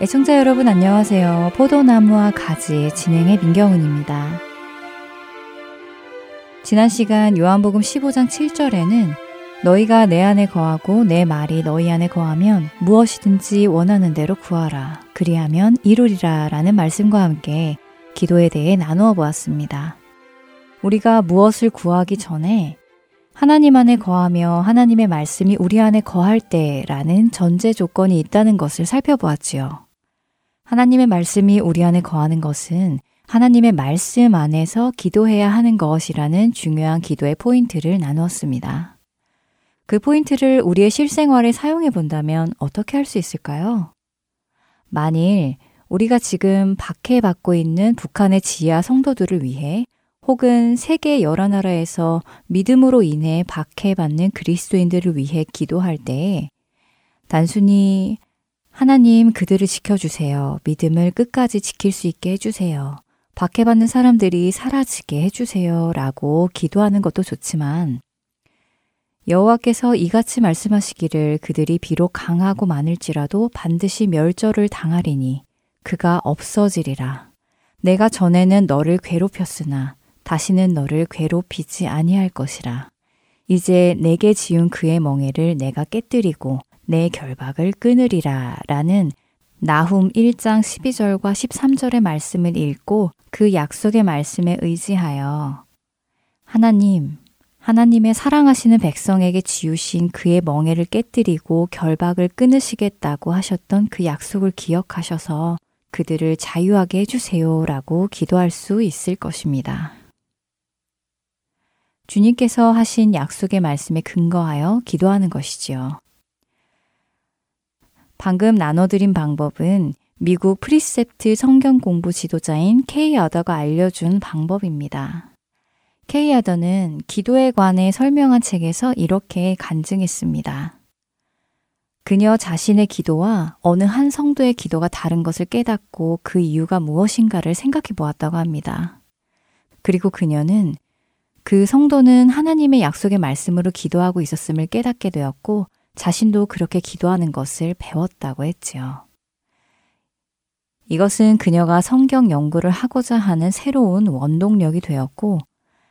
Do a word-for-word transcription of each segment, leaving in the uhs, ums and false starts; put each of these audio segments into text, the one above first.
애청자 여러분 안녕하세요. 포도나무와 가지 진행의 민경훈입니다. 지난 시간 요한복음 십오 장 칠 절에는 너희가 내 안에 거하고 내 말이 너희 안에 거하면 무엇이든지 원하는 대로 구하라. 그리하면 이루리라 라는 말씀과 함께 기도에 대해 나누어 보았습니다. 우리가 무엇을 구하기 전에 하나님 안에 거하며 하나님의 말씀이 우리 안에 거할 때라는 전제 조건이 있다는 것을 살펴보았지요. 하나님의 말씀이 우리 안에 거하는 것은 하나님의 말씀 안에서 기도해야 하는 것이라는 중요한 기도의 포인트를 나누었습니다. 그 포인트를 우리의 실생활에 사용해 본다면 어떻게 할 수 있을까요? 만일 우리가 지금 박해받고 있는 북한의 지하 성도들을 위해, 혹은 세계 여러 나라에서 믿음으로 인해 박해받는 그리스도인들을 위해 기도할 때에 단순히 하나님 그들을 지켜주세요. 믿음을 끝까지 지킬 수 있게 해주세요. 박해받는 사람들이 사라지게 해주세요. 라고 기도하는 것도 좋지만, 여호와께서 이같이 말씀하시기를 그들이 비록 강하고 많을지라도 반드시 멸절을 당하리니 그가 없어지리라. 내가 전에는 너를 괴롭혔으나 다시는 너를 괴롭히지 아니할 것이라. 이제 내게 지은 그의 멍에를 내가 깨뜨리고 내 결박을 끊으리라 라는 나훔 일 장 십이 절과 십삼 절의 말씀을 읽고 그 약속의 말씀에 의지하여 하나님, 하나님의 사랑하시는 백성에게 지우신 그의 멍에를 깨뜨리고 결박을 끊으시겠다고 하셨던 그 약속을 기억하셔서 그들을 자유하게 해주세요 라고 기도할 수 있을 것입니다. 주님께서 하신 약속의 말씀에 근거하여 기도하는 것이지요. 방금 나눠드린 방법은 미국 프리셉트 성경 공부 지도자인 K. 아더가 알려준 방법입니다. K. 아더는 기도에 관해 설명한 책에서 이렇게 간증했습니다. 그녀 자신의 기도와 어느 한 성도의 기도가 다른 것을 깨닫고 그 이유가 무엇인가를 생각해 보았다고 합니다. 그리고 그녀는 그 성도는 하나님의 약속의 말씀으로 기도하고 있었음을 깨닫게 되었고 자신도 그렇게 기도하는 것을 배웠다고 했지요. 이것은 그녀가 성경 연구를 하고자 하는 새로운 원동력이 되었고,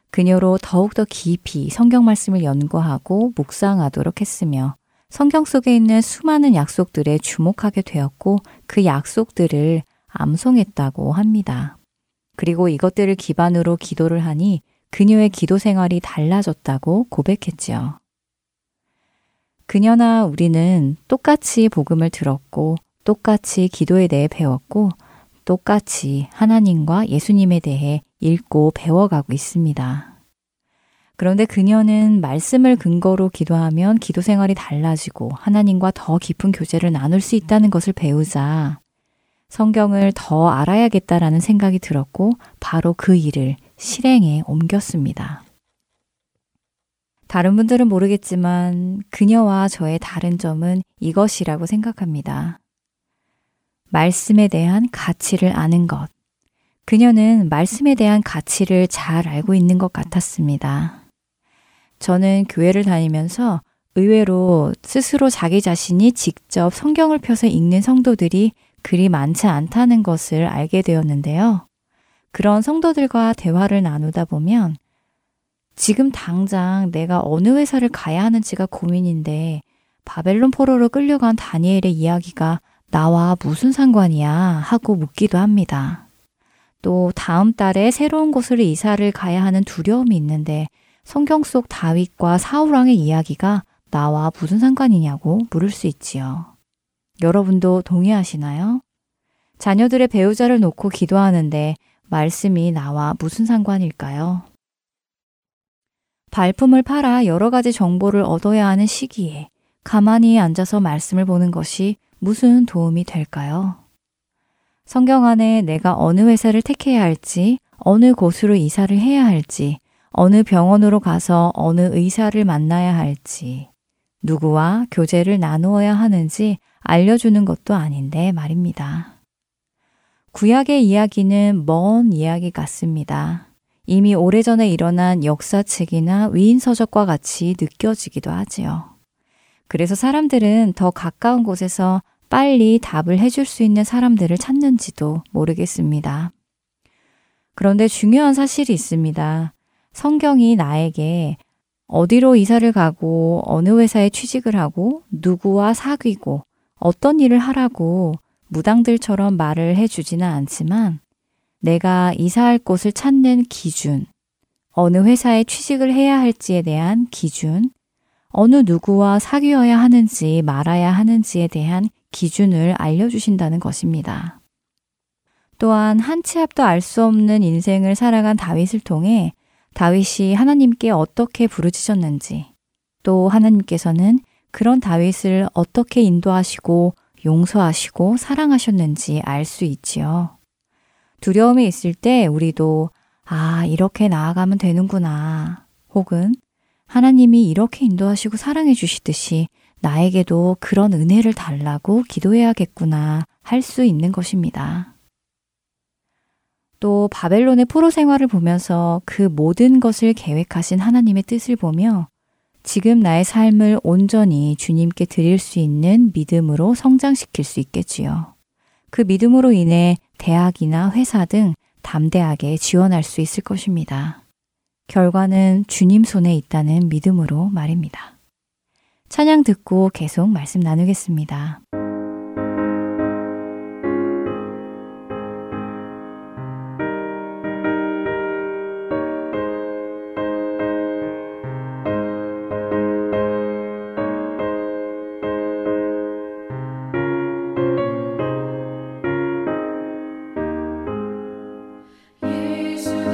그녀로 더욱더 깊이 성경 말씀을 연구하고 묵상하도록 했으며, 성경 속에 있는 수많은 약속들에 주목하게 되었고 그 약속들을 암송했다고 합니다. 그리고 이것들을 기반으로 기도를 하니 그녀의 기도 생활이 달라졌다고 고백했지요. 그녀나 우리는 똑같이 복음을 들었고 똑같이 기도에 대해 배웠고 똑같이 하나님과 예수님에 대해 읽고 배워가고 있습니다. 그런데 그녀는 말씀을 근거로 기도하면 기도 생활이 달라지고 하나님과 더 깊은 교제를 나눌 수 있다는 것을 배우자 성경을 더 알아야겠다라는 생각이 들었고 바로 그 일을 실행에 옮겼습니다. 다른 분들은 모르겠지만 그녀와 저의 다른 점은 이것이라고 생각합니다. 말씀에 대한 가치를 아는 것. 그녀는 말씀에 대한 가치를 잘 알고 있는 것 같았습니다. 저는 교회를 다니면서 의외로 스스로 자기 자신이 직접 성경을 펴서 읽는 성도들이 그리 많지 않다는 것을 알게 되었는데요. 그런 성도들과 대화를 나누다 보면 지금 당장 내가 어느 회사를 가야 하는지가 고민인데 바벨론 포로로 끌려간 다니엘의 이야기가 나와 무슨 상관이야 하고 묻기도 합니다. 또 다음 달에 새로운 곳으로 이사를 가야 하는 두려움이 있는데 성경 속 다윗과 사울왕의 이야기가 나와 무슨 상관이냐고 물을 수 있지요. 여러분도 동의하시나요? 자녀들의 배우자를 놓고 기도하는데 말씀이 나와 무슨 상관일까요? 발품을 팔아 여러 가지 정보를 얻어야 하는 시기에 가만히 앉아서 말씀을 보는 것이 무슨 도움이 될까요? 성경 안에 내가 어느 회사를 택해야 할지, 어느 곳으로 이사를 해야 할지, 어느 병원으로 가서 어느 의사를 만나야 할지, 누구와 교제를 나누어야 하는지 알려주는 것도 아닌데 말입니다. 구약의 이야기는 먼 이야기 같습니다. 이미 오래전에 일어난 역사책이나 위인서적과 같이 느껴지기도 하지요. 그래서 사람들은 더 가까운 곳에서 빨리 답을 해줄 수 있는 사람들을 찾는지도 모르겠습니다. 그런데 중요한 사실이 있습니다. 성경이 나에게 어디로 이사를 가고 어느 회사에 취직을 하고 누구와 사귀고 어떤 일을 하라고 무당들처럼 말을 해주지는 않지만 내가 이사할 곳을 찾는 기준, 어느 회사에 취직을 해야 할지에 대한 기준, 어느 누구와 사귀어야 하는지 말아야 하는지에 대한 기준을 알려주신다는 것입니다. 또한 한 치 앞도 알 수 없는 인생을 살아간 다윗을 통해 다윗이 하나님께 어떻게 부르짖었는지, 또 하나님께서는 그런 다윗을 어떻게 인도하시고 용서하시고 사랑하셨는지 알 수 있지요. 두려움이 있을 때 우리도 아, 이렇게 나아가면 되는구나, 혹은 하나님이 이렇게 인도하시고 사랑해 주시듯이 나에게도 그런 은혜를 달라고 기도해야겠구나 할 수 있는 것입니다. 또 바벨론의 포로 생활을 보면서 그 모든 것을 계획하신 하나님의 뜻을 보며 지금 나의 삶을 온전히 주님께 드릴 수 있는 믿음으로 성장시킬 수 있겠지요. 그 믿음으로 인해 대학이나 회사 등 담대하게 지원할 수 있을 것입니다. 결과는 주님 손에 있다는 믿음으로 말입니다. 찬양 듣고 계속 말씀 나누겠습니다. Oh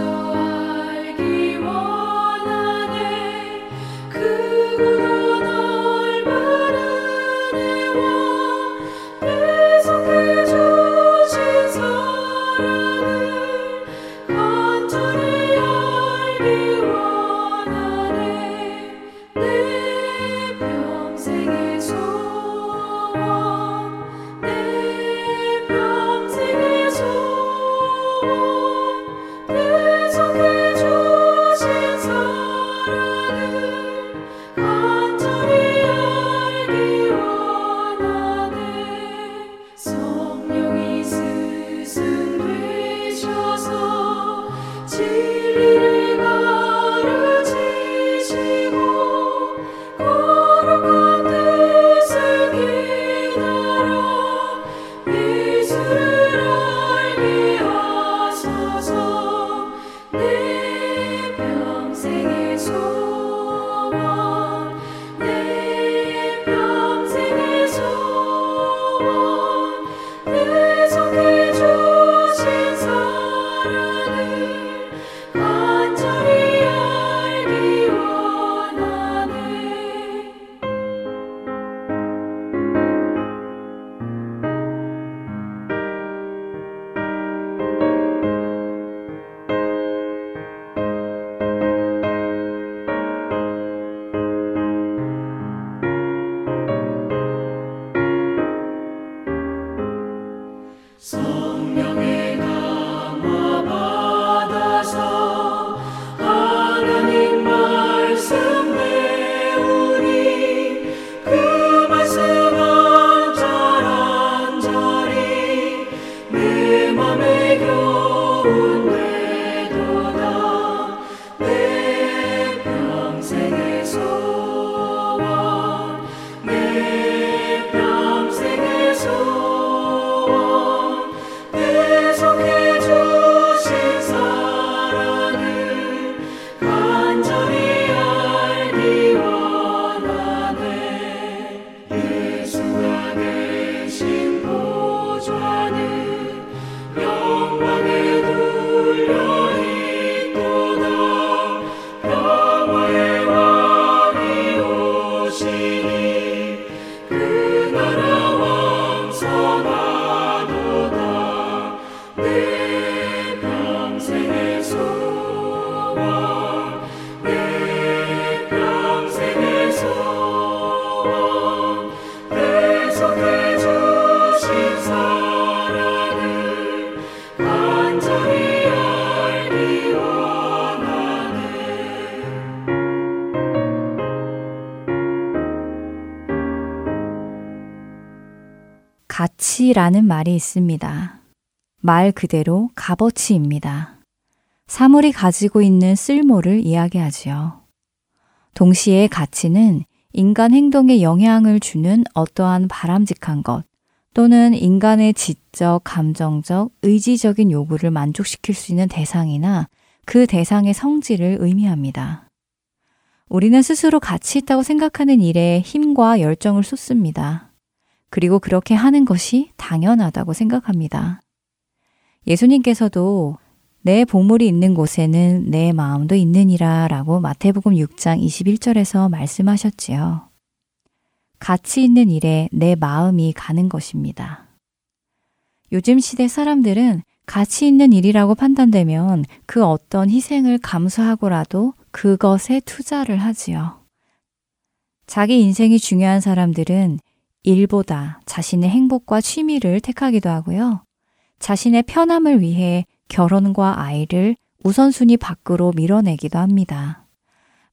가치라는 말이 있습니다. 말 그대로 값어치입니다. 사물이 가지고 있는 쓸모를 이야기하지요. 동시에 가치는 인간 행동에 영향을 주는 어떠한 바람직한 것 또는 인간의 지적, 감정적, 의지적인 요구를 만족시킬 수 있는 대상이나 그 대상의 성질을 의미합니다. 우리는 스스로 가치 있다고 생각하는 일에 힘과 열정을 쏟습니다. 그리고 그렇게 하는 것이 당연하다고 생각합니다. 예수님께서도 내 보물이 있는 곳에는 내 마음도 있느니라 라고 마태복음 육 장 이십일 절에서 말씀하셨지요. 가치 있는 일에 내 마음이 가는 것입니다. 요즘 시대 사람들은 가치 있는 일이라고 판단되면 그 어떤 희생을 감수하고라도 그것에 투자를 하지요. 자기 인생이 중요한 사람들은 일보다 자신의 행복과 취미를 택하기도 하고요. 자신의 편함을 위해 결혼과 아이를 우선순위 밖으로 밀어내기도 합니다.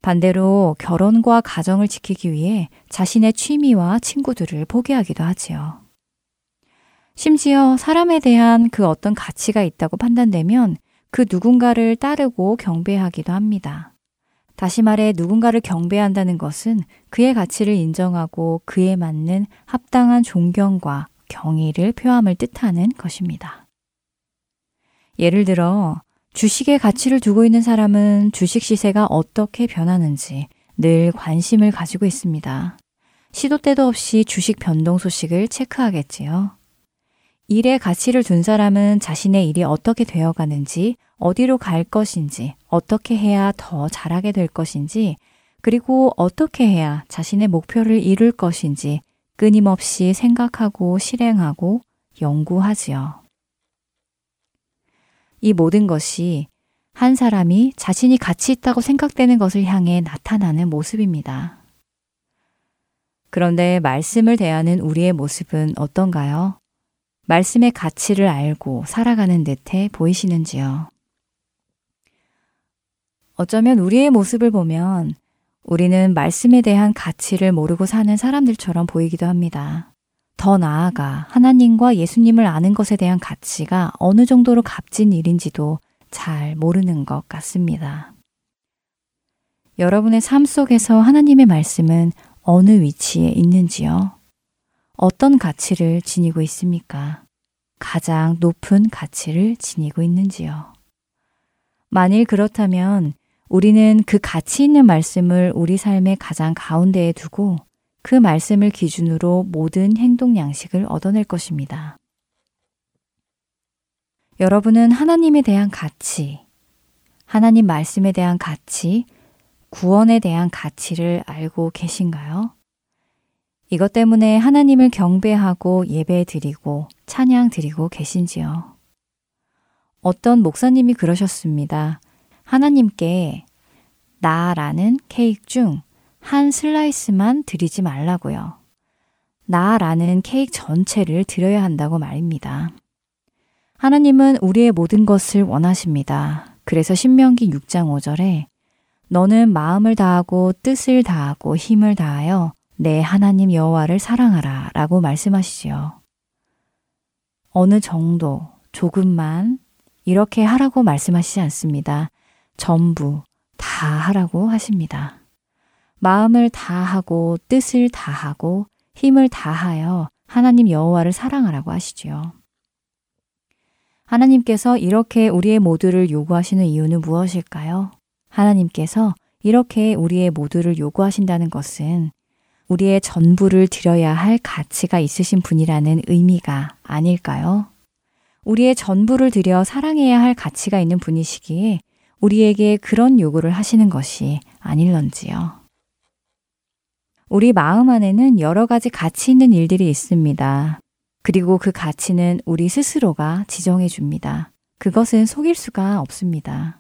반대로 결혼과 가정을 지키기 위해 자신의 취미와 친구들을 포기하기도 하지요. 심지어 사람에 대한 그 어떤 가치가 있다고 판단되면 그 누군가를 따르고 경배하기도 합니다. 다시 말해 누군가를 경배한다는 것은 그의 가치를 인정하고 그에 맞는 합당한 존경과 경의를 표함을 뜻하는 것입니다. 예를 들어 주식의 가치를 두고 있는 사람은 주식 시세가 어떻게 변하는지 늘 관심을 가지고 있습니다. 시도 때도 없이 주식 변동 소식을 체크하겠지요. 일에 가치를 둔 사람은 자신의 일이 어떻게 되어가는지, 어디로 갈 것인지, 어떻게 해야 더 잘하게 될 것인지, 그리고 어떻게 해야 자신의 목표를 이룰 것인지 끊임없이 생각하고 실행하고 연구하지요. 이 모든 것이 한 사람이 자신이 가치 있다고 생각되는 것을 향해 나타나는 모습입니다. 그런데 말씀을 대하는 우리의 모습은 어떤가요? 말씀의 가치를 알고 살아가는 듯해 보이시는지요? 어쩌면 우리의 모습을 보면 우리는 말씀에 대한 가치를 모르고 사는 사람들처럼 보이기도 합니다. 더 나아가 하나님과 예수님을 아는 것에 대한 가치가 어느 정도로 값진 일인지도 잘 모르는 것 같습니다. 여러분의 삶 속에서 하나님의 말씀은 어느 위치에 있는지요? 어떤 가치를 지니고 있습니까? 가장 높은 가치를 지니고 있는지요? 만일 그렇다면 우리는 그 가치 있는 말씀을 우리 삶의 가장 가운데에 두고 그 말씀을 기준으로 모든 행동 양식을 얻어낼 것입니다. 여러분은 하나님에 대한 가치, 하나님 말씀에 대한 가치, 구원에 대한 가치를 알고 계신가요? 이것 때문에 하나님을 경배하고 예배드리고 찬양드리고 계신지요? 어떤 목사님이 그러셨습니다. 하나님께 나라는 케이크 중 한 슬라이스만 드리지 말라고요. 나라는 케이크 전체를 드려야 한다고 말입니다. 하나님은 우리의 모든 것을 원하십니다. 그래서 신명기 육 장 오 절에 너는 마음을 다하고 뜻을 다하고 힘을 다하여 내 하나님 여호와를 사랑하라 라고 말씀하시지요. 어느 정도, 조금만 이렇게 하라고 말씀하시지 않습니다. 전부 다 하라고 하십니다. 마음을 다하고 뜻을 다하고 힘을 다하여 하나님 여호와를 사랑하라고 하시지요. 하나님께서 이렇게 우리의 모두를 요구하시는 이유는 무엇일까요? 하나님께서 이렇게 우리의 모두를 요구하신다는 것은 우리의 전부를 드려야 할 가치가 있으신 분이라는 의미가 아닐까요? 우리의 전부를 드려 사랑해야 할 가치가 있는 분이시기에 우리에게 그런 요구를 하시는 것이 아닐런지요. 우리 마음 안에는 여러 가지 가치 있는 일들이 있습니다. 그리고 그 가치는 우리 스스로가 지정해 줍니다. 그것은 속일 수가 없습니다.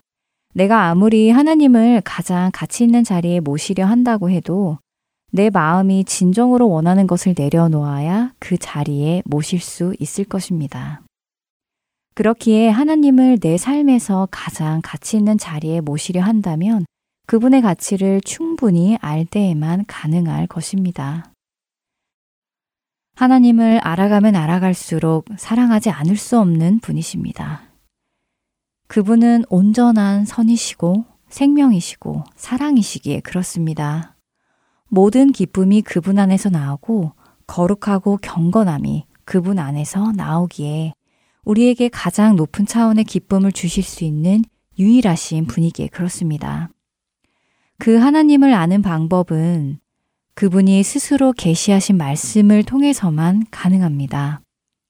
내가 아무리 하나님을 가장 가치 있는 자리에 모시려 한다고 해도 내 마음이 진정으로 원하는 것을 내려놓아야 그 자리에 모실 수 있을 것입니다. 그렇기에 하나님을 내 삶에서 가장 가치 있는 자리에 모시려 한다면 그분의 가치를 충분히 알 때에만 가능할 것입니다. 하나님을 알아가면 알아갈수록 사랑하지 않을 수 없는 분이십니다. 그분은 온전한 선이시고 생명이시고 사랑이시기에 그렇습니다. 모든 기쁨이 그분 안에서 나오고 거룩하고 경건함이 그분 안에서 나오기에 우리에게 가장 높은 차원의 기쁨을 주실 수 있는 유일하신 분이기에 그렇습니다. 그 하나님을 아는 방법은 그분이 스스로 계시하신 말씀을 통해서만 가능합니다.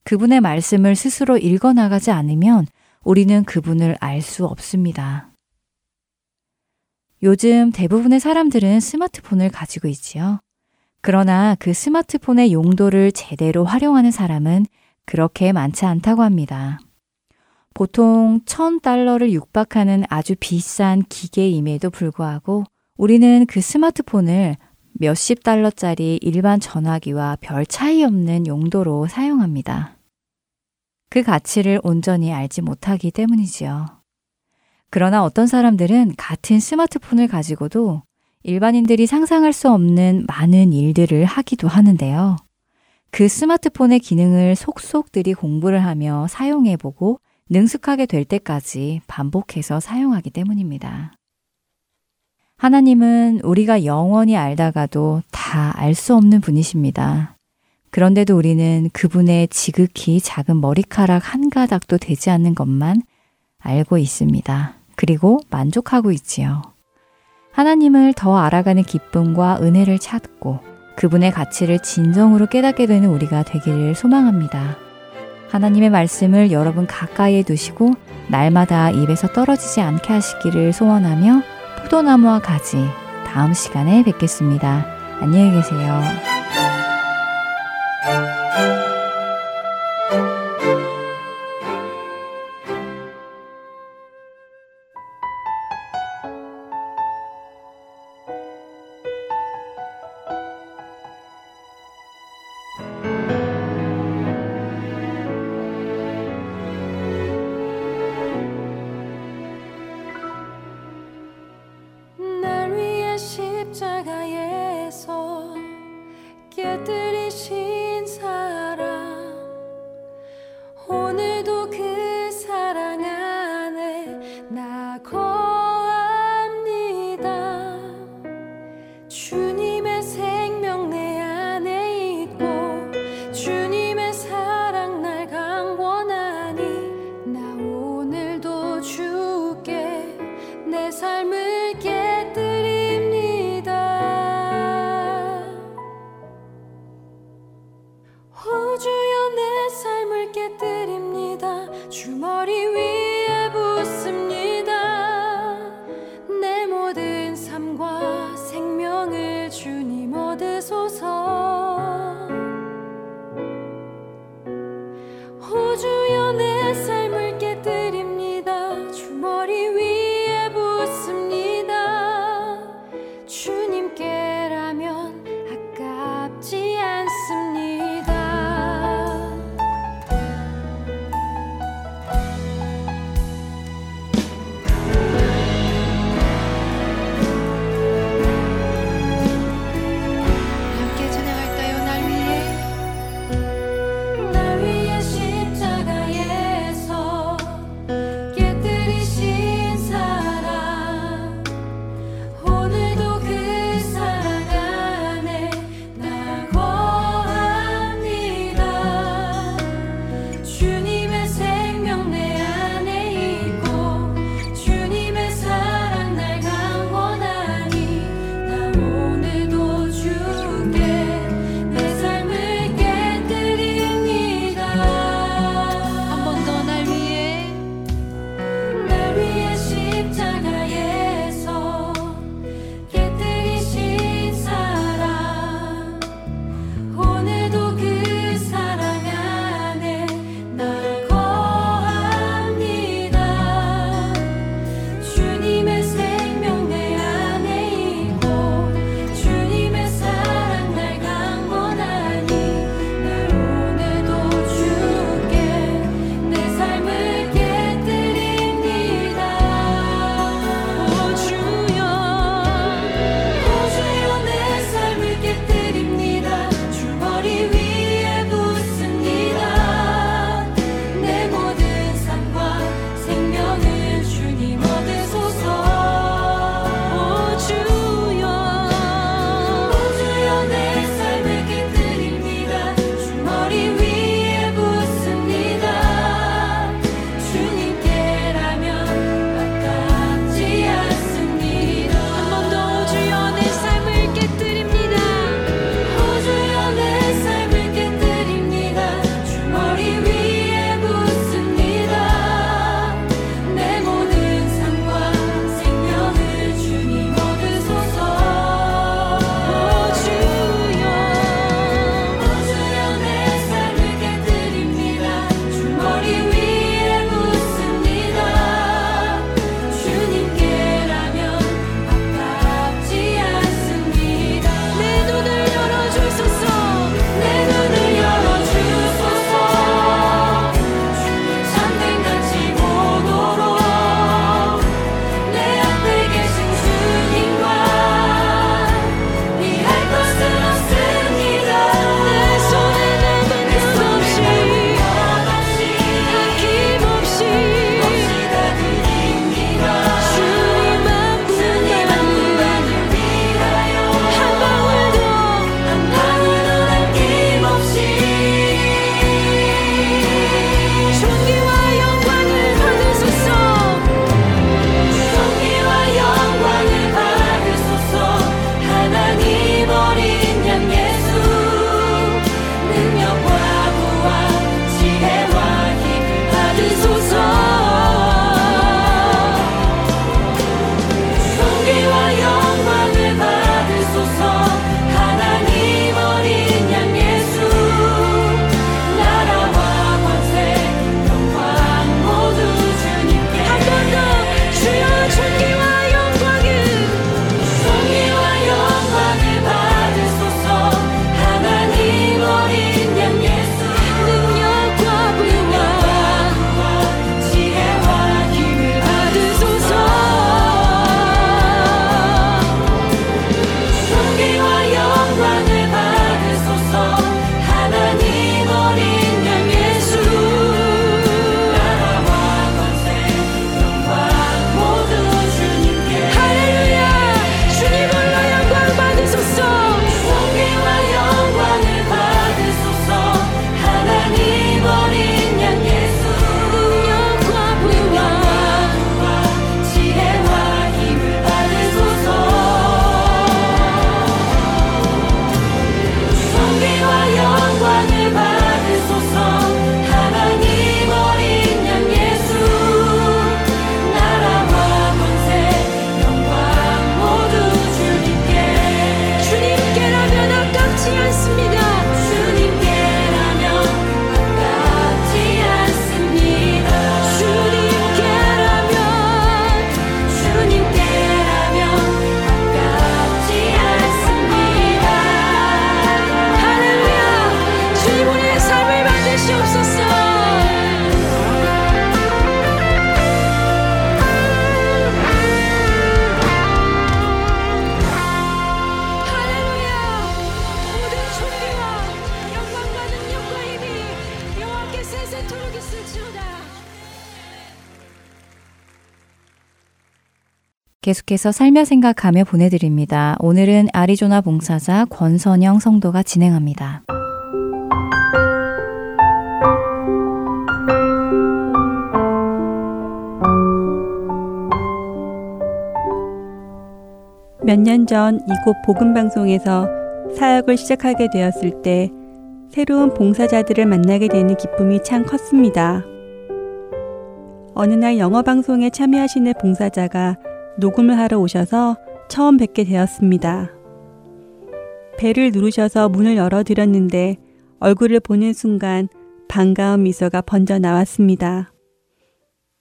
그분의 말씀을 스스로 읽어나가지 않으면 우리는 그분을 알 수 없습니다. 요즘 대부분의 사람들은 스마트폰을 가지고 있지요. 그러나 그 스마트폰의 용도를 제대로 활용하는 사람은 그렇게 많지 않다고 합니다. 보통 천 달러를 육박하는 아주 비싼 기계임에도 불구하고 우리는 그 스마트폰을 몇십 달러짜리 일반 전화기와 별 차이 없는 용도로 사용합니다. 그 가치를 온전히 알지 못하기 때문이지요. 그러나 어떤 사람들은 같은 스마트폰을 가지고도 일반인들이 상상할 수 없는 많은 일들을 하기도 하는데요. 그 스마트폰의 기능을 속속들이 공부를 하며 사용해보고 능숙하게 될 때까지 반복해서 사용하기 때문입니다. 하나님은 우리가 영원히 알다가도 다 알 수 없는 분이십니다. 그런데도 우리는 그분의 지극히 작은 머리카락 한 가닥도 되지 않는 것만 알고 있습니다. 그리고 만족하고 있지요. 하나님을 더 알아가는 기쁨과 은혜를 찾고 그분의 가치를 진정으로 깨닫게 되는 우리가 되기를 소망합니다. 하나님의 말씀을 여러분 가까이에 두시고 날마다 입에서 떨어지지 않게 하시기를 소원하며 포도나무와 가지, 다음 시간에 뵙겠습니다. 안녕히 계세요. 계속해서 살며 생각하며 보내드립니다. 오늘은 아리조나 봉사자 권선영 성도가 진행합니다. 몇 년 전 이곳 복음방송에서 사역을 시작하게 되었을 때 새로운 봉사자들을 만나게 되는 기쁨이 참 컸습니다. 어느 날 영어 방송에 참여하시는 봉사자가 녹음을 하러 오셔서 처음 뵙게 되었습니다. 벨을 누르셔서 문을 열어드렸는데 얼굴을 보는 순간 반가운 미소가 번져 나왔습니다.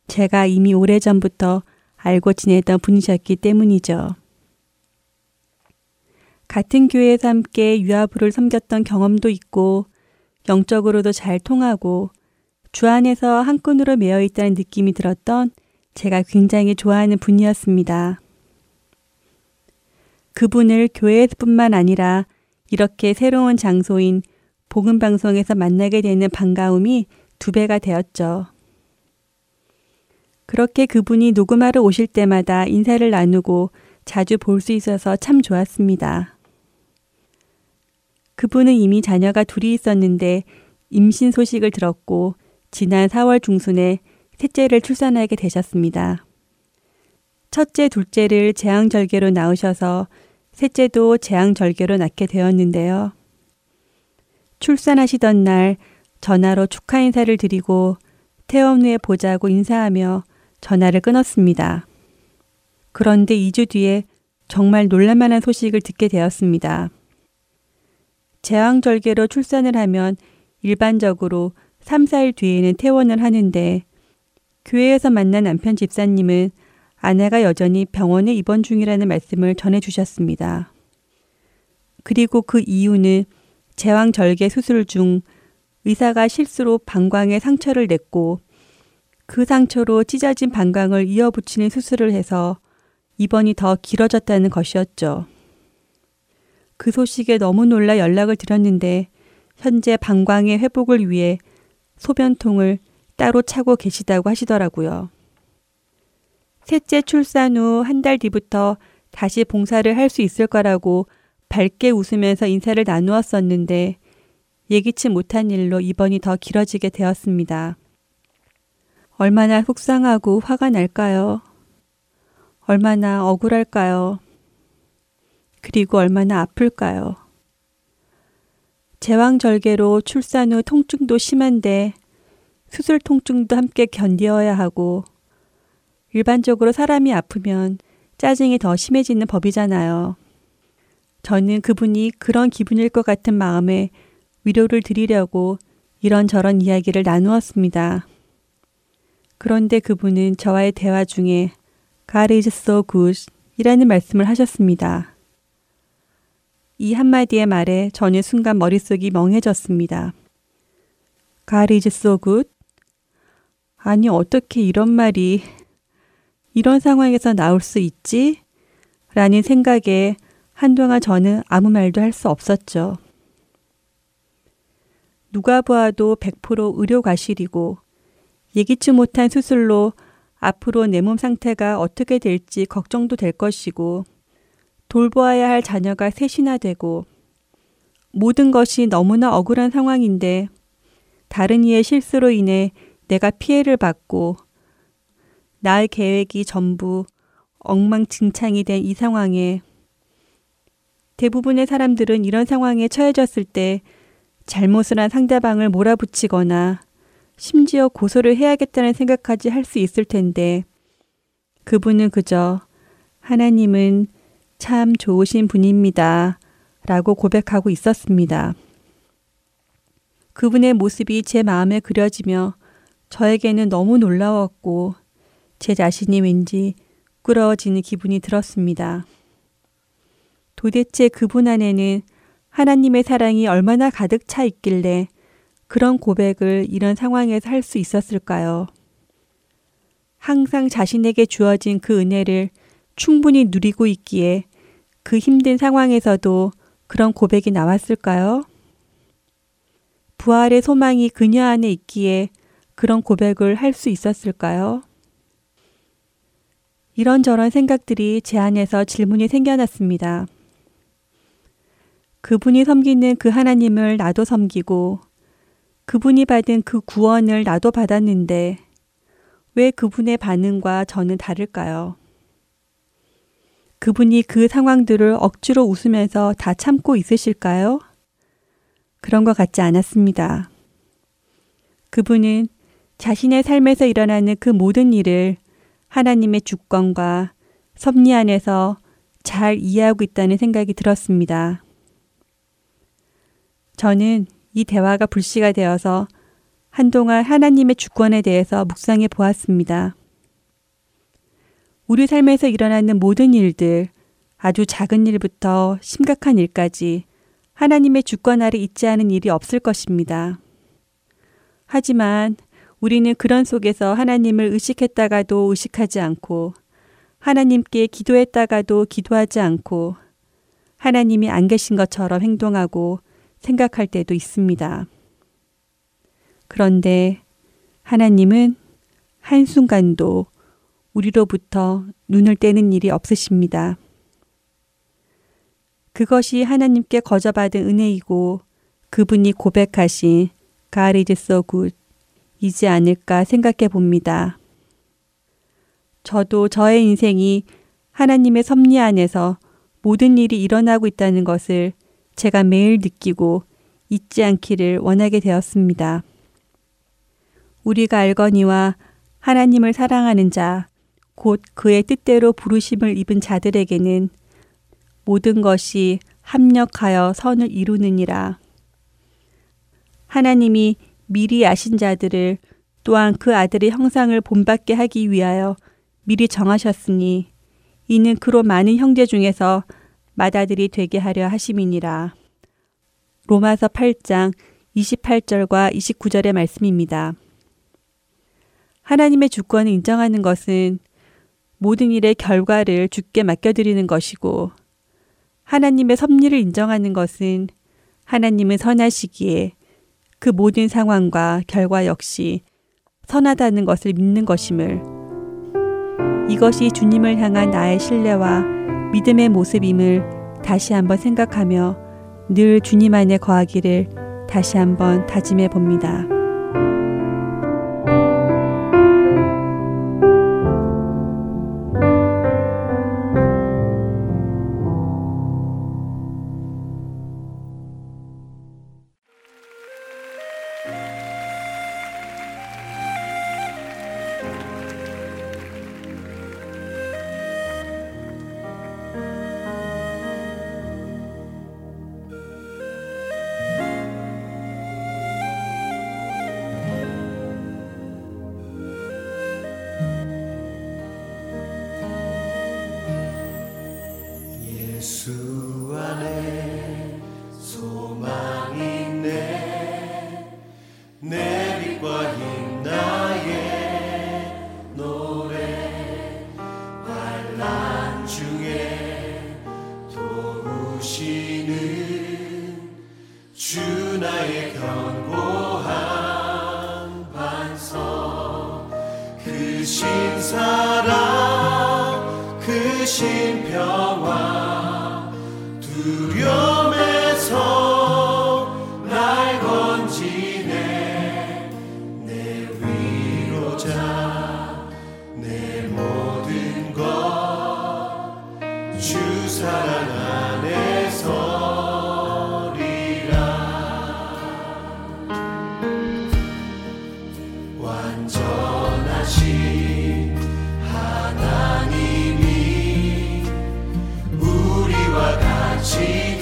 제가 이미 오래전부터 알고 지내던 분이셨기 때문이죠. 같은 교회에서 함께 유아부를 섬겼던 경험도 있고 영적으로도 잘 통하고 주 안에서 한 끈으로 매어 있다는 느낌이 들었던 제가 굉장히 좋아하는 분이었습니다. 그분을 교회에서뿐만 아니라 이렇게 새로운 장소인 복음방송에서 만나게 되는 반가움이 두 배가 되었죠. 그렇게 그분이 녹음하러 오실 때마다 인사를 나누고 자주 볼 수 있어서 참 좋았습니다. 그분은 이미 자녀가 둘이 있었는데 임신 소식을 들었고 지난 사월 중순에 셋째를 출산하게 되셨습니다. 첫째, 둘째를 제왕절개로 낳으셔서 셋째도 제왕절개로 낳게 되었는데요. 출산하시던 날 전화로 축하 인사를 드리고 퇴원 후에 보자고 인사하며 전화를 끊었습니다. 그런데 이 주 뒤에 정말 놀랄만한 소식을 듣게 되었습니다. 제왕절개로 출산을 하면 일반적으로 삼, 사일 뒤에는 퇴원을 하는데 교회에서 만난 남편 집사님은 아내가 여전히 병원에 입원 중이라는 말씀을 전해주셨습니다. 그리고 그 이유는 제왕절개 수술 중 의사가 실수로 방광에 상처를 냈고 그 상처로 찢어진 방광을 이어붙이는 수술을 해서 입원이 더 길어졌다는 것이었죠. 그 소식에 너무 놀라 연락을 드렸는데 현재 방광의 회복을 위해 소변통을 따로 차고 계시다고 하시더라고요. 셋째 출산 후 한 달 뒤부터 다시 봉사를 할 수 있을 거라고 밝게 웃으면서 인사를 나누었었는데 예기치 못한 일로 입원이 더 길어지게 되었습니다. 얼마나 속상하고 화가 날까요? 얼마나 억울할까요? 그리고 얼마나 아플까요? 제왕절개로 출산 후 통증도 심한데 수술 통증도 함께 견뎌야 하고 일반적으로 사람이 아프면 짜증이 더 심해지는 법이잖아요. 저는 그분이 그런 기분일 것 같은 마음에 위로를 드리려고 이런저런 이야기를 나누었습니다. 그런데 그분은 저와의 대화 중에 God is so good 이라는 말씀을 하셨습니다. 이 한마디의 말에 저는 순간 머릿속이 멍해졌습니다. God is so good? 아니 어떻게 이런 말이 이런 상황에서 나올 수 있지? 라는 생각에 한동안 저는 아무 말도 할 수 없었죠. 누가 보아도 백 퍼센트 의료 과실이고 예기치 못한 수술로 앞으로 내 몸 상태가 어떻게 될지 걱정도 될 것이고 돌보아야 할 자녀가 셋이나 되고 모든 것이 너무나 억울한 상황인데 다른 이의 실수로 인해 내가 피해를 받고 나의 계획이 전부 엉망진창이 된 이 상황에 대부분의 사람들은 이런 상황에 처해졌을 때 잘못을 한 상대방을 몰아붙이거나 심지어 고소를 해야겠다는 생각까지 할 수 있을 텐데 그분은 그저 하나님은 참 좋으신 분입니다. 라고 고백하고 있었습니다. 그분의 모습이 제 마음에 그려지며 저에게는 너무 놀라웠고 제 자신이 왠지 부끄러워지는 기분이 들었습니다. 도대체 그분 안에는 하나님의 사랑이 얼마나 가득 차 있길래 그런 고백을 이런 상황에서 할 수 있었을까요? 항상 자신에게 주어진 그 은혜를 충분히 누리고 있기에 그 힘든 상황에서도 그런 고백이 나왔을까요? 부활의 소망이 그녀 안에 있기에 그런 고백을 할 수 있었을까요? 이런저런 생각들이 제 안에서 질문이 생겨났습니다. 그분이 섬기는 그 하나님을 나도 섬기고 그분이 받은 그 구원을 나도 받았는데 왜 그분의 반응과 저는 다를까요? 그분이 그 상황들을 억지로 웃으면서 다 참고 있으실까요? 그런 것 같지 않았습니다. 그분은 자신의 삶에서 일어나는 그 모든 일을 하나님의 주권과 섭리 안에서 잘 이해하고 있다는 생각이 들었습니다. 저는 이 대화가 불씨가 되어서 한동안 하나님의 주권에 대해서 묵상해 보았습니다. 우리 삶에서 일어나는 모든 일들, 아주 작은 일부터 심각한 일까지 하나님의 주권 아래 있지 않은 일이 없을 것입니다. 하지만 우리는 그런 속에서 하나님을 의식했다가도 의식하지 않고 하나님께 기도했다가도 기도하지 않고 하나님이 안 계신 것처럼 행동하고 생각할 때도 있습니다. 그런데 하나님은 한순간도 우리로부터 눈을 떼는 일이 없으십니다. 그것이 하나님께 거저받은 은혜이고 그분이 고백하신 God is so good 이지 않을까 생각해 봅니다. 저도 저의 인생이 하나님의 섭리 안에서 모든 일이 일어나고 있다는 것을 제가 매일 느끼고 잊지 않기를 원하게 되었습니다. 우리가 알거니와 하나님을 사랑하는 자, 곧 그의 뜻대로 부르심을 입은 자들에게는 모든 것이 합력하여 선을 이루느니라. 하나님이 미리 아신 자들을 또한 그 아들의 형상을 본받게 하기 위하여 미리 정하셨으니 이는 그로 많은 형제 중에서 맏아들이 되게 하려 하심이니라. 로마서 팔 장 이십팔 절과 이십구 절의 말씀입니다. 하나님의 주권을 인정하는 것은 모든 일의 결과를 주께 맡겨드리는 것이고 하나님의 섭리를 인정하는 것은 하나님은 선하시기에 그 모든 상황과 결과 역시 선하다는 것을 믿는 것임을, 이것이 주님을 향한 나의 신뢰와 믿음의 모습임을 다시 한번 생각하며 늘 주님 안에 거하기를 다시 한번 다짐해 봅니다. 하나님이 우리와 같이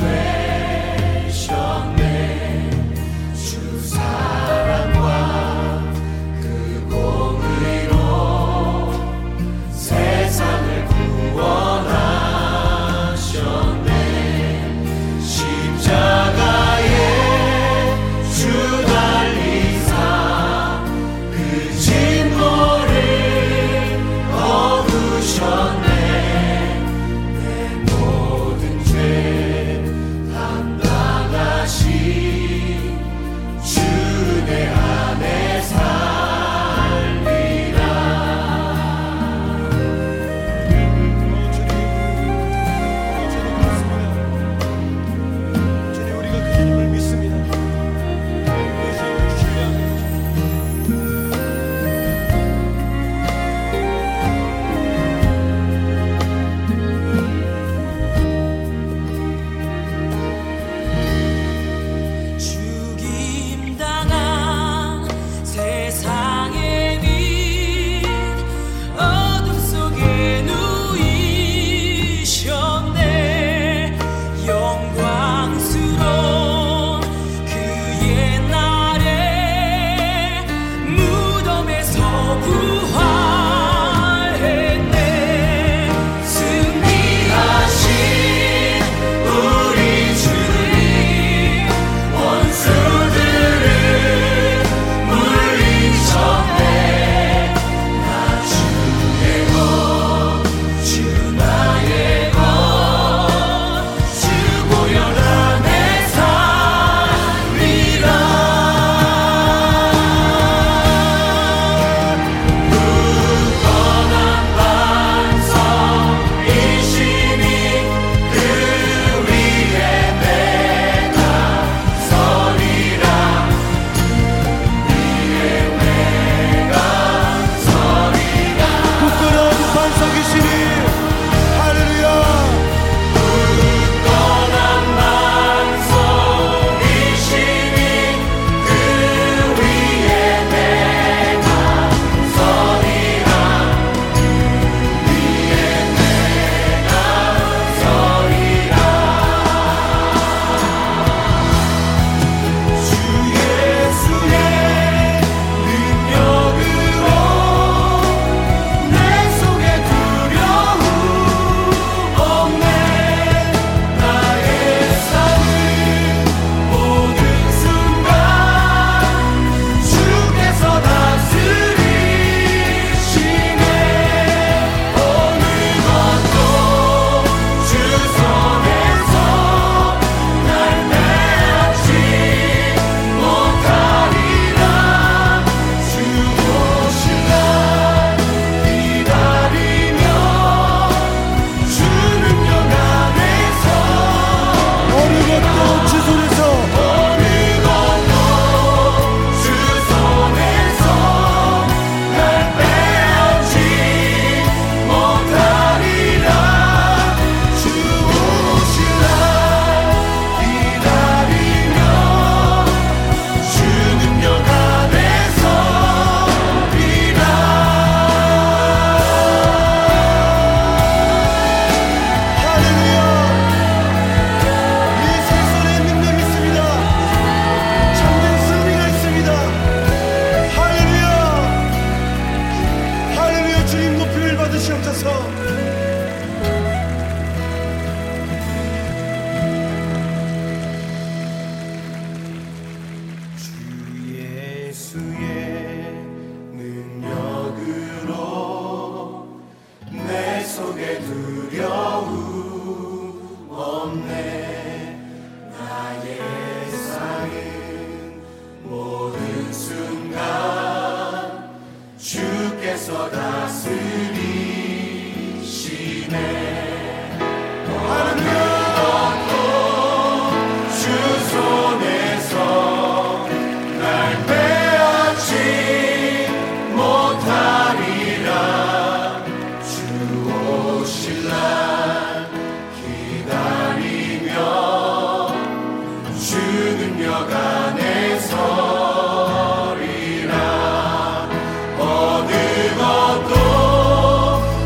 능력 안에 서리라. 어느 것도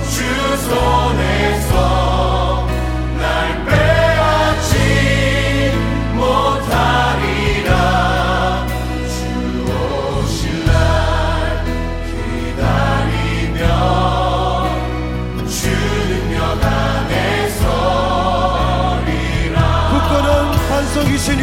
주 손에서 날 빼앗지 못하리라. 주 오실 날 기다리며 주 능력 안에 서리라. 굳건한 반석이시니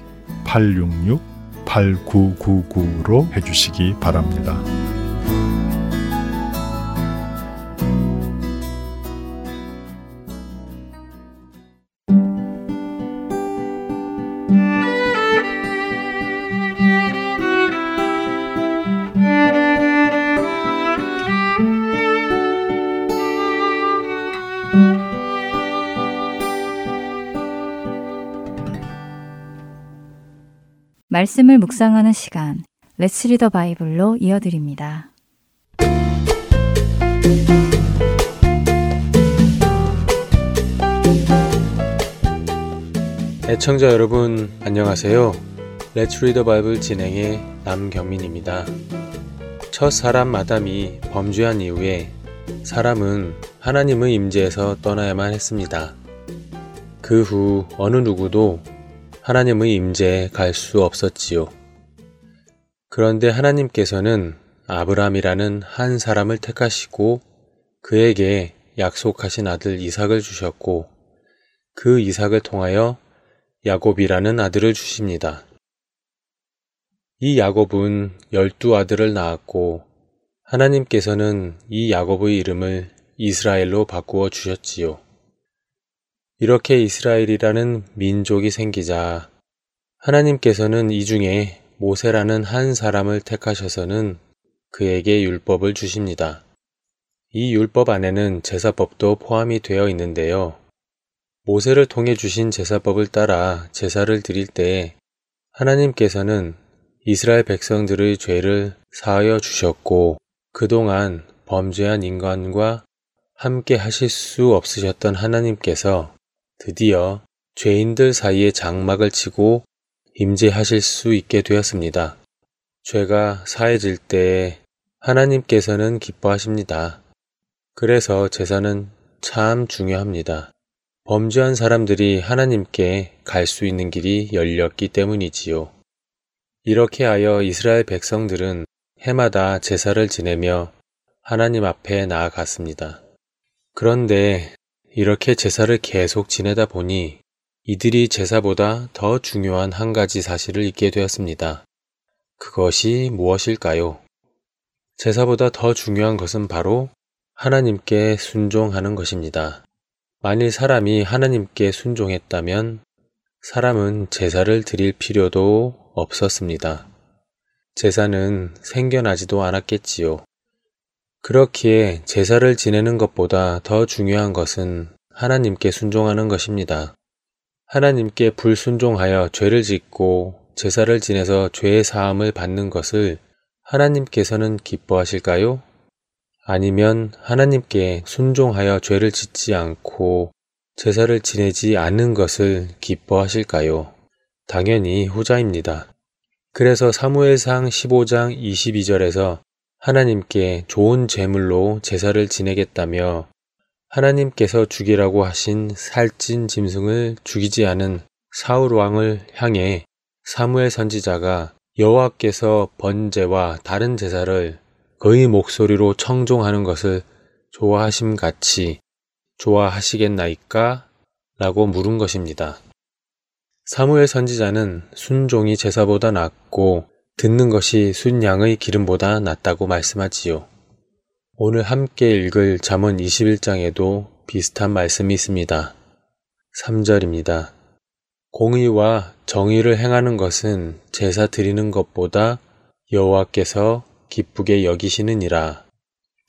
팔육육 팔구구구로 해주시기 바랍니다. 말씀을 묵상하는 시간, Let's Read the Bible로 이어드립니다. 애청자 여러분, 안녕하세요. Let's Read the Bible 진행의 남경민입니다. 첫 사람 아담이 범죄한 이후에 사람은 하나님의 임재에서 떠나야만 했습니다. 그 후 어느 누구도 하나님의 임재에 갈 수 없었지요. 그런데 하나님께서는 아브람이라는 한 사람을 택하시고 그에게 약속하신 아들 이삭을 주셨고 그 이삭을 통하여 야곱이라는 아들을 주십니다. 이 야곱은 열두 아들을 낳았고 하나님께서는 이 야곱의 이름을 이스라엘로 바꾸어 주셨지요. 이렇게 이스라엘이라는 민족이 생기자 하나님께서는 이 중에 모세라는 한 사람을 택하셔서는 그에게 율법을 주십니다. 이 율법 안에는 제사법도 포함이 되어 있는데요. 모세를 통해 주신 제사법을 따라 제사를 드릴 때 하나님께서는 이스라엘 백성들의 죄를 사하여 주셨고 그동안 범죄한 인간과 함께 하실 수 없으셨던 하나님께서 드디어 죄인들 사이에 장막을 치고 임재하실 수 있게 되었습니다. 죄가 사해질 때에 하나님께서는 기뻐하십니다. 그래서 제사는 참 중요합니다. 범죄한 사람들이 하나님께 갈 수 있는 길이 열렸기 때문이지요. 이렇게 하여 이스라엘 백성들은 해마다 제사를 지내며 하나님 앞에 나아갔습니다. 그런데 이렇게 제사를 계속 지내다 보니 이들이 제사보다 더 중요한 한 가지 사실을 잊게 되었습니다. 그것이 무엇일까요? 제사보다 더 중요한 것은 바로 하나님께 순종하는 것입니다. 만일 사람이 하나님께 순종했다면 사람은 제사를 드릴 필요도 없었습니다. 제사는 생겨나지도 않았겠지요. 그렇기에 제사를 지내는 것보다 더 중요한 것은 하나님께 순종하는 것입니다. 하나님께 불순종하여 죄를 짓고 제사를 지내서 죄의 사함을 받는 것을 하나님께서는 기뻐하실까요? 아니면 하나님께 순종하여 죄를 짓지 않고 제사를 지내지 않는 것을 기뻐하실까요? 당연히 후자입니다. 그래서 사무엘상 십오 장 이십이 절에서 하나님께 좋은 제물로 제사를 지내겠다며 하나님께서 죽이라고 하신 살찐 짐승을 죽이지 않은 사울 왕을 향해 사무엘 선지자가 여호와께서 번제와 다른 제사를 그의 목소리로 청종하는 것을 좋아하심 같이 좋아하시겠나이까? 라고 물은 것입니다. 사무엘 선지자는 순종이 제사보다 낫고 듣는 것이 순양의 기름보다 낫다고 말씀하지요. 오늘 함께 읽을 잠언 이십일 장에도 비슷한 말씀이 있습니다. 삼 절입니다. 공의와 정의를 행하는 것은 제사 드리는 것보다 여호와께서 기쁘게 여기시느니라.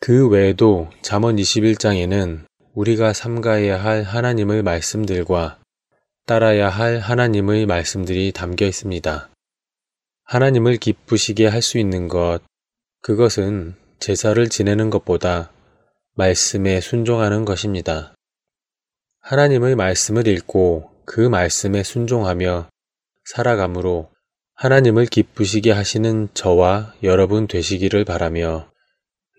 그 외에도 잠언 이십일 장에는 우리가 삼가해야 할 하나님의 말씀들과 따라야 할 하나님의 말씀들이 담겨 있습니다. 하나님을 기쁘시게 할 수 있는 것, 그것은 제사를 지내는 것보다 말씀에 순종하는 것입니다. 하나님의 말씀을 읽고 그 말씀에 순종하며 살아감으로 하나님을 기쁘시게 하시는 저와 여러분 되시기를 바라며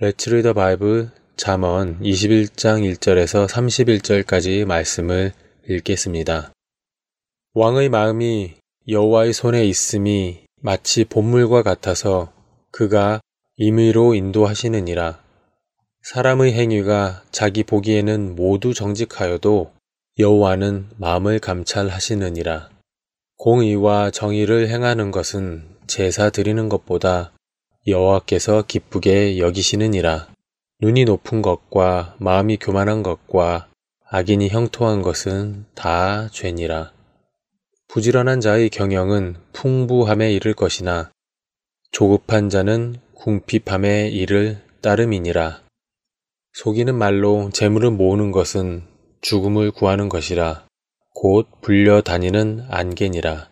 Let's Read the Bible 잠언 이십일 장 일 절에서 삼십일 절까지 말씀을 읽겠습니다. 왕의 마음이 여호와의 손에 있음이 마치 봇물과 같아서 그가 임의로 인도하시느니라. 사람의 행위가 자기 보기에는 모두 정직하여도 여호와는 마음을 감찰하시느니라. 공의와 정의를 행하는 것은 제사 드리는 것보다 여호와께서 기쁘게 여기시느니라. 눈이 높은 것과 마음이 교만한 것과 악인이 형통한 것은 다 죄니라. 부지런한 자의 경영은 풍부함에 이를 것이나 조급한 자는 궁핍함에 이를 따름이니라. 속이는 말로 재물을 모으는 것은 죽음을 구하는 것이라. 곧 불려다니는 안개니라.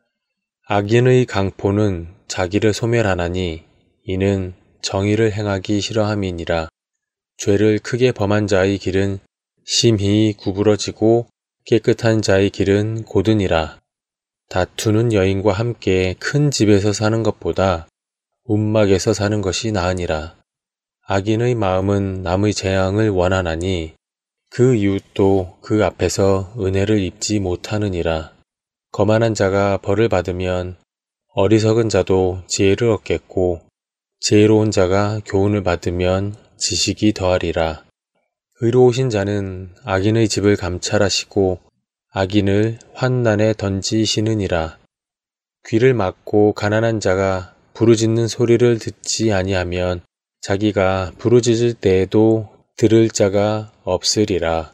악인의 강포는 자기를 소멸하나니 이는 정의를 행하기 싫어함이니라. 죄를 크게 범한 자의 길은 심히 구부러지고 깨끗한 자의 길은 곧으니라. 다투는 여인과 함께 큰 집에서 사는 것보다 움막에서 사는 것이 나으니라. 악인의 마음은 남의 재앙을 원하나니 그 이웃도 그 앞에서 은혜를 입지 못하느니라. 거만한 자가 벌을 받으면 어리석은 자도 지혜를 얻겠고 지혜로운 자가 교훈을 받으면 지식이 더하리라. 의로우신 자는 악인의 집을 감찰하시고 악인을 환난에 던지시느니라. 귀를 막고 가난한 자가 부르짖는 소리를 듣지 아니하면 자기가 부르짖을 때에도 들을 자가 없으리라.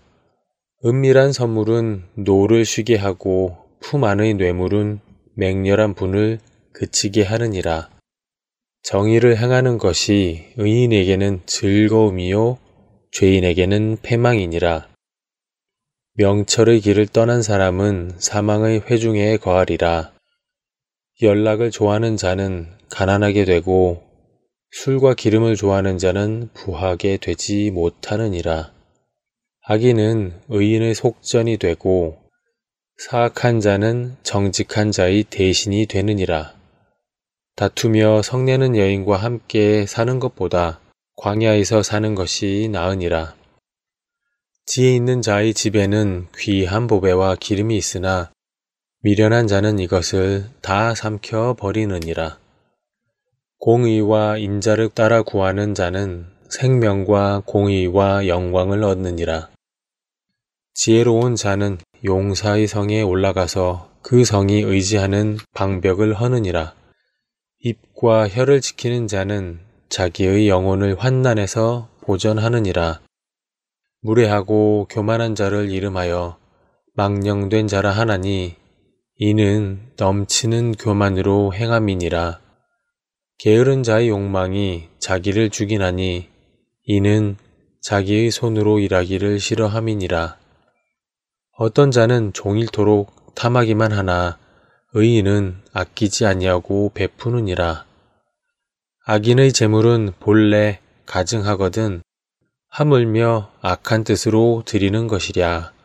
은밀한 선물은 노를 쉬게 하고 품 안의 뇌물은 맹렬한 분을 그치게 하느니라. 정의를 행하는 것이 의인에게는 즐거움이요 죄인에게는 패망이니라. 명철의 길을 떠난 사람은 사망의 회중에 거하리라. 연락을 좋아하는 자는 가난하게 되고 술과 기름을 좋아하는 자는 부하게 되지 못하느니라. 악인은 의인의 속전이 되고 사악한 자는 정직한 자의 대신이 되느니라. 다투며 성내는 여인과 함께 사는 것보다 광야에서 사는 것이 나으니라. 지혜 있는 자의 집에는 귀한 보배와 기름이 있으나 미련한 자는 이것을 다 삼켜 버리느니라. 공의와 인자를 따라 구하는 자는 생명과 공의와 영광을 얻느니라. 지혜로운 자는 용사의 성에 올라가서 그 성이 의지하는 방벽을 허느니라. 입과 혀를 지키는 자는 자기의 영혼을 환난에서 보전하느니라. 무례하고 교만한 자를 이름하여 망령된 자라 하나니 이는 넘치는 교만으로 행함이니라. 게으른 자의 욕망이 자기를 죽이나니 이는 자기의 손으로 일하기를 싫어함이니라. 어떤 자는 종일토록 탐하기만 하나 의인은 아끼지 아니하고 베푸느니라. 악인의 재물은 본래 가증하거든 하물며 악한 뜻으로 드리는 것이랴.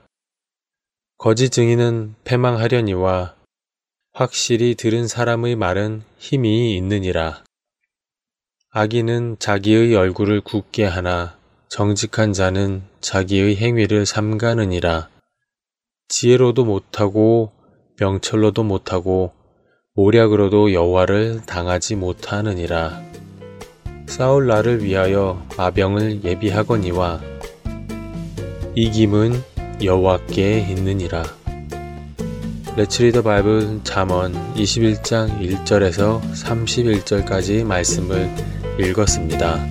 거짓 증인은 패망하려니와 확실히 들은 사람의 말은 힘이 있느니라. 악인은 자기의 얼굴을 굳게 하나 정직한 자는 자기의 행위를 삼가느니라. 지혜로도 못하고 명철로도 못하고 모략으로도 여호와를 당하지 못하느니라. 싸울 날을 위하여 마병을 예비하거니와 이김은 여호와께 있느니라. Let's Read the Bible 잠언 이십일 장 일 절에서 삼십일 절까지 말씀을 읽었습니다.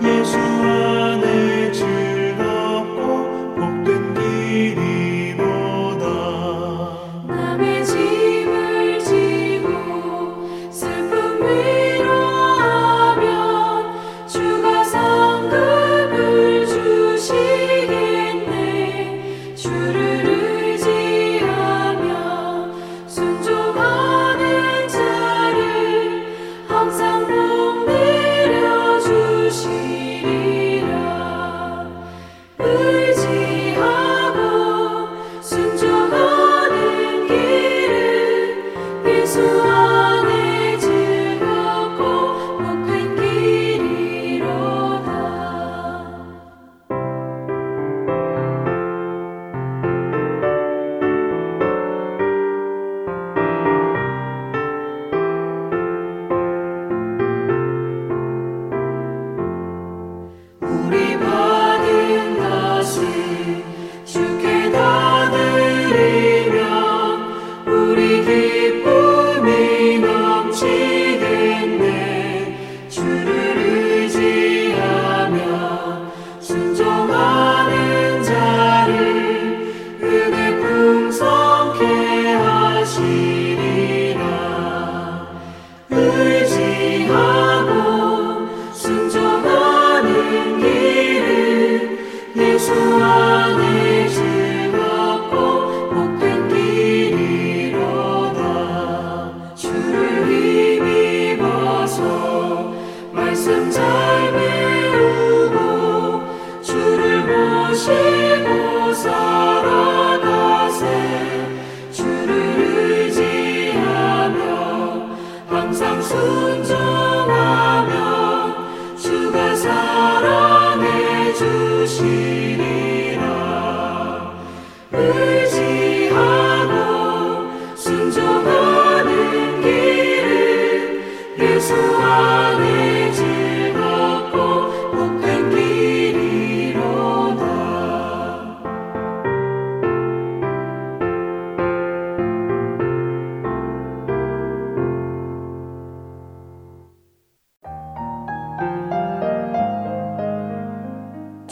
내 주 안에 즐거워